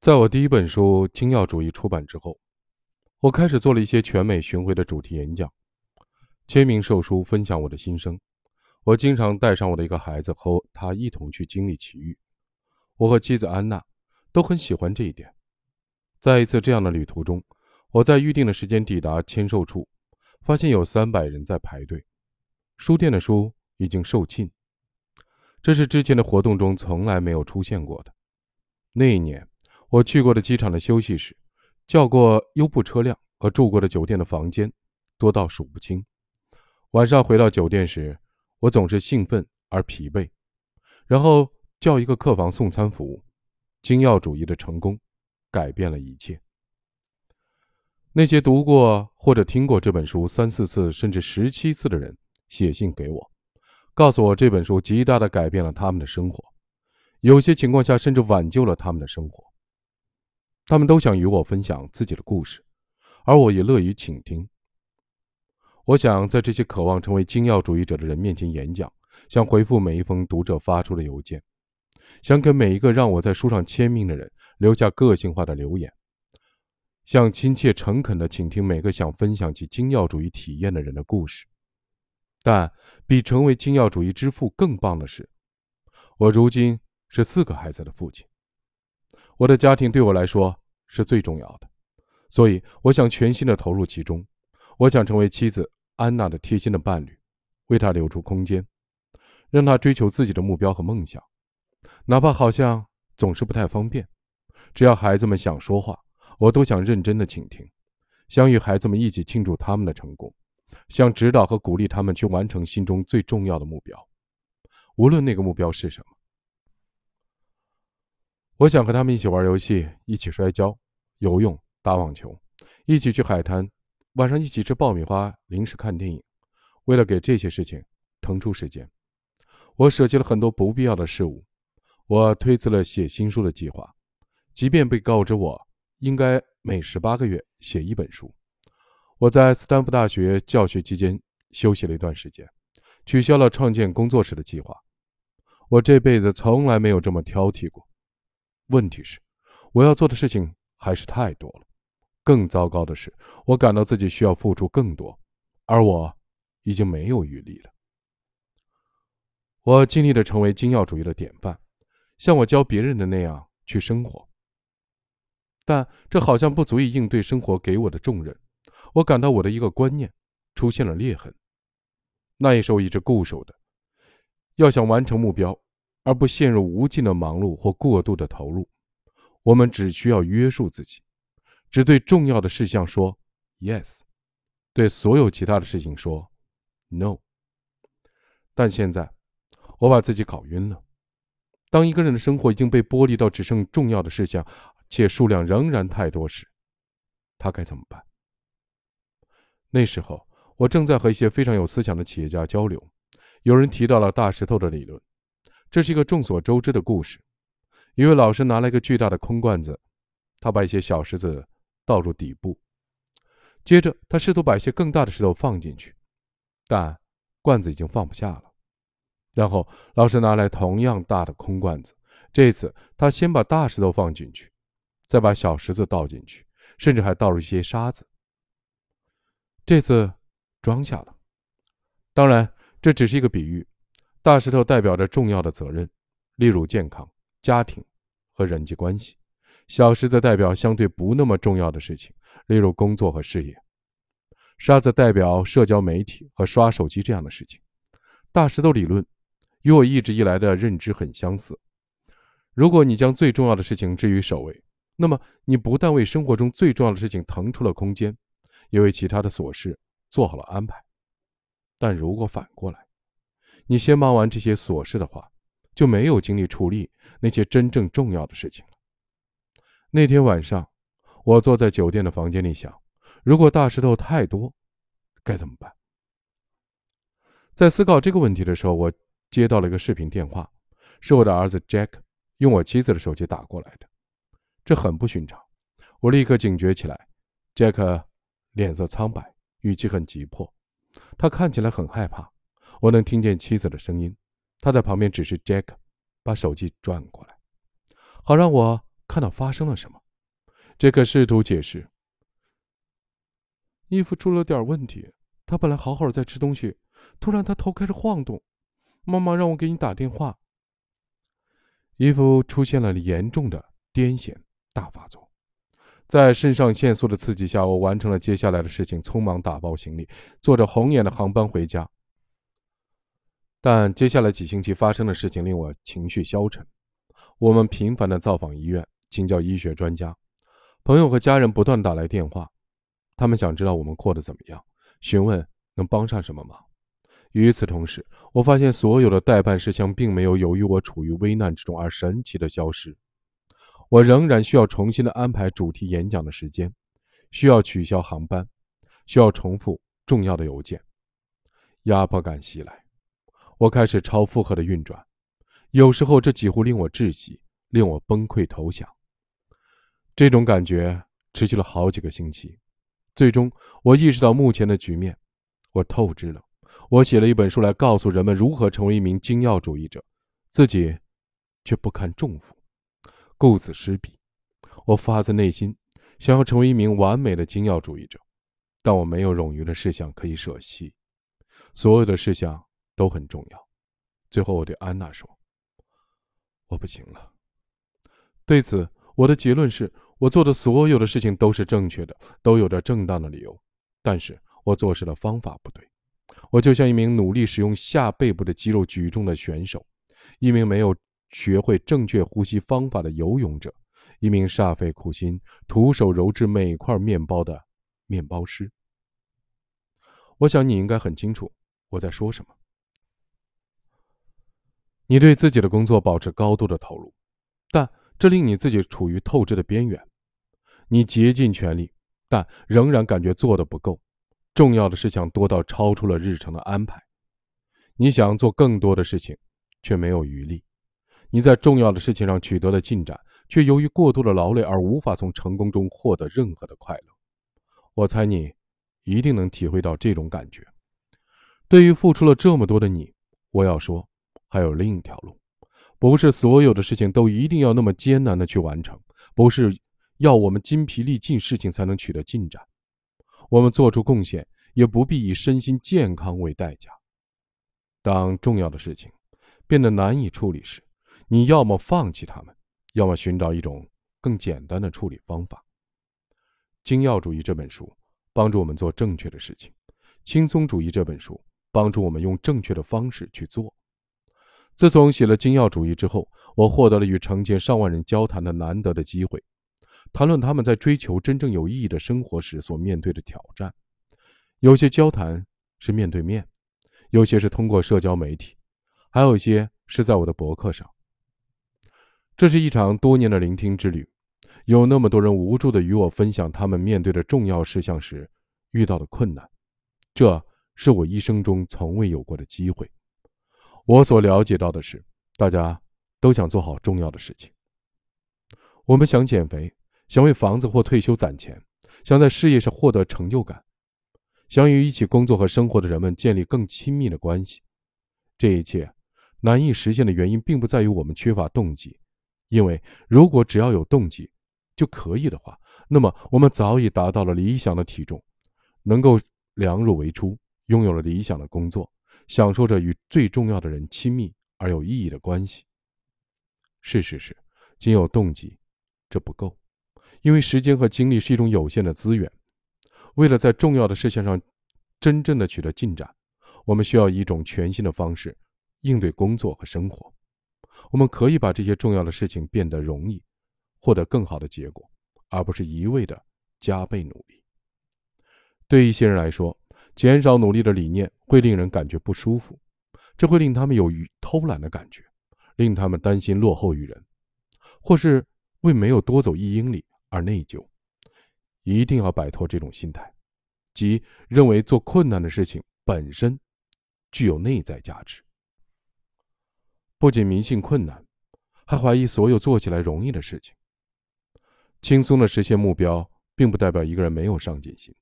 在我第一本书《精要主义》出版之后，我开始做了一些全美巡回的主题演讲，签名售书，分享我的心声。我经常带上我的一个孩子和他一同去经历奇遇，我和妻子安娜都很喜欢这一点。在一次这样的旅途中，我在预定的时间抵达签售处，发现有300人在排队，书店的书已经售罄，这是之前的活动中从来没有出现过的。那一年我去过的机场的休息室，叫过优步车辆和住过的酒店的房间多到数不清。晚上回到酒店时，我总是兴奋而疲惫，然后叫一个客房送餐服务。精要主义的成功改变了一切。那些读过或者听过这本书3、4次甚至17次的人写信给我，告诉我这本书极大地改变了他们的生活，有些情况下甚至挽救了他们的生活。他们都想与我分享自己的故事，而我也乐于倾听。我想在这些渴望成为精要主义者的人面前演讲，想回复每一封读者发出的邮件，想给每一个让我在书上签名的人留下个性化的留言，想亲切诚恳地倾听每个想分享其精要主义体验的人的故事。但比成为精要主义之父更棒的是，我如今是4个孩子的父亲，我的家庭对我来说是最重要的，所以我想全心地投入其中。我想成为妻子安娜的贴心的伴侣，为她留出空间，让她追求自己的目标和梦想，哪怕好像总是不太方便。只要孩子们想说话，我都想认真的倾听，想与孩子们一起庆祝他们的成功，想指导和鼓励他们去完成心中最重要的目标，无论那个目标是什么。我想和他们一起玩游戏，一起摔跤、游泳、打网球，一起去海滩，晚上一起吃爆米花、零食、看电影。为了给这些事情腾出时间，我舍弃了很多不必要的事物。我推辞了写新书的计划，即便被告知我应该每18个月写一本书。我在斯坦福大学教学期间休息了一段时间，取消了创建工作室的计划。我这辈子从来没有这么挑剔过。问题是，我要做的事情还是太多了。更糟糕的是，我感到自己需要付出更多，而我已经没有余力了。我尽力地成为精要主义的典范，像我教别人的那样去生活，但这好像不足以应对生活给我的重任。我感到我的一个观念出现了裂痕，那也是我一直固守的：要想完成目标而不陷入无尽的忙碌或过度的投入，我们只需要约束自己，只对重要的事项说 yes， 对所有其他的事情说 no。 但现在我把自己搞晕了。当一个人的生活已经被剥离到只剩重要的事项，且数量仍然太多时，他该怎么办？那时候我正在和一些非常有思想的企业家交流，有人提到了大石头的理论。这是一个众所周知的故事，一位老师拿来一个巨大的空罐子，他把一些小石子倒入底部，接着他试图把一些更大的石头放进去，但罐子已经放不下了。然后老师拿来同样大的空罐子，这次他先把大石头放进去，再把小石子倒进去，甚至还倒入一些沙子，这次装下了。当然这只是一个比喻，大石头代表着重要的责任，例如健康、家庭和人际关系，小石子代表相对不那么重要的事情，例如工作和事业，沙子代表社交媒体和刷手机这样的事情。大石头理论与我一直以来的认知很相似，如果你将最重要的事情置于首位，那么你不但为生活中最重要的事情腾出了空间，也为其他的琐事做好了安排。但如果反过来，你先忙完这些琐事的话，就没有精力处理那些真正重要的事情了。那天晚上我坐在酒店的房间里想，如果大石头太多该怎么办？在思考这个问题的时候，我接到了一个视频电话，是我的儿子 Jack 用我妻子的手机打过来的。这很不寻常，我立刻警觉起来。 Jack 脸色苍白，语气很急迫，他看起来很害怕。我能听见妻子的声音，他在旁边指示 Jack 把手机转过来，好让我看到发生了什么。杰克试图解释，衣服出了点问题，他本来好好在吃东西，突然他头开始晃动，妈妈让我给你打电话。衣服出现了严重的癫痫大发作。在肾上腺素的刺激下，我完成了接下来的事情，匆忙打包行李，坐着红眼的航班回家。但接下来几星期发生的事情令我情绪消沉，我们频繁地造访医院，请教医学专家，朋友和家人不断打来电话，他们想知道我们过得怎么样，询问能帮上什么忙。与此同时，我发现所有的代办事项并没有由于我处于危难之中而神奇的消失。我仍然需要重新的安排主题演讲的时间，需要取消航班，需要重复重要的邮件。压迫感袭来，我开始超负荷的运转，有时候这几乎令我窒息，令我崩溃投降。这种感觉持续了好几个星期，最终我意识到目前的局面，我透支了。我写了一本书来告诉人们如何成为一名精要主义者，自己却不堪重负，顾此失彼。我发自内心想要成为一名完美的精要主义者，但我没有冗余的事项可以舍弃，所有的事项都很重要。最后我对安娜说，我不行了。对此我的结论是，我做的所有的事情都是正确的，都有着正当的理由，但是我做事的方法不对。我就像一名努力使用下背部的肌肉举重的选手，一名没有学会正确呼吸方法的游泳者，一名煞费苦心徒手揉制每块面包的面包师。我想你应该很清楚我在说什么。你对自己的工作保持高度的投入，但这令你自己处于透支的边缘。你竭尽全力，但仍然感觉做得不够，重要的事项多到超出了日程的安排。你想做更多的事情，却没有余力。你在重要的事情上取得了进展，却由于过度的劳累而无法从成功中获得任何的快乐。我猜你一定能体会到这种感觉。对于付出了这么多的你，我要说，还有另一条路。不是所有的事情都一定要那么艰难的去完成，不是要我们筋疲力尽事情才能取得进展。我们做出贡献，也不必以身心健康为代价。当重要的事情变得难以处理时，你要么放弃他们，要么寻找一种更简单的处理方法。精要主义这本书帮助我们做正确的事情，轻松主义这本书帮助我们用正确的方式去做。自从写了精要主义之后，我获得了与成千上万人交谈的难得的机会，谈论他们在追求真正有意义的生活时所面对的挑战。有些交谈是面对面，有些是通过社交媒体，还有一些是在我的博客上。这是一场多年的聆听之旅，有那么多人无助地与我分享他们面对的重要事项时遇到的困难，这是我一生中从未有过的机会。我所了解到的是，大家都想做好重要的事情。我们想减肥，想为房子或退休攒钱，想在事业上获得成就感，想与一起工作和生活的人们建立更亲密的关系。这一切难以实现的原因并不在于我们缺乏动机，因为如果只要有动机就可以的话，那么我们早已达到了理想的体重，能够量入为出，拥有了理想的工作，享受着与最重要的人亲密而有意义的关系。事实是，仅有动机这不够，因为时间和精力是一种有限的资源。为了在重要的事项上真正的取得进展，我们需要一种全新的方式应对工作和生活。我们可以把这些重要的事情变得容易，获得更好的结果，而不是一味的加倍努力。对一些人来说，减少努力的理念会令人感觉不舒服，这会令他们有偷懒的感觉，令他们担心落后于人，或是为没有多走1英里而内疚。一定要摆脱这种心态，即认为做困难的事情本身具有内在价值。不仅迷信困难，还怀疑所有做起来容易的事情。轻松的实现目标并不代表一个人没有上进心，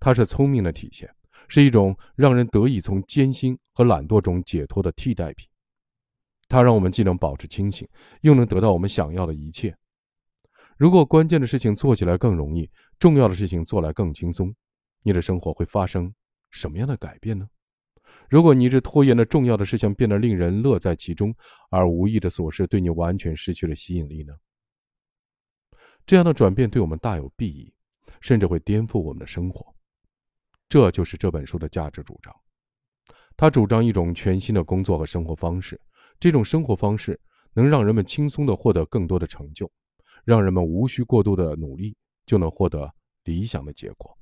它是聪明的体现，是一种让人得以从艰辛和懒惰中解脱的替代品。它让我们既能保持清醒，又能得到我们想要的一切。如果关键的事情做起来更容易，重要的事情做来更轻松，你的生活会发生什么样的改变呢？如果你一直拖延的重要的事情变得令人乐在其中，而无意的琐事对你完全失去了吸引力呢？这样的转变对我们大有裨益，甚至会颠覆我们的生活。这就是这本书的价值主张。他主张一种全新的工作和生活方式，这种生活方式能让人们轻松地获得更多的成就，让人们无需过度的努力就能获得理想的结果。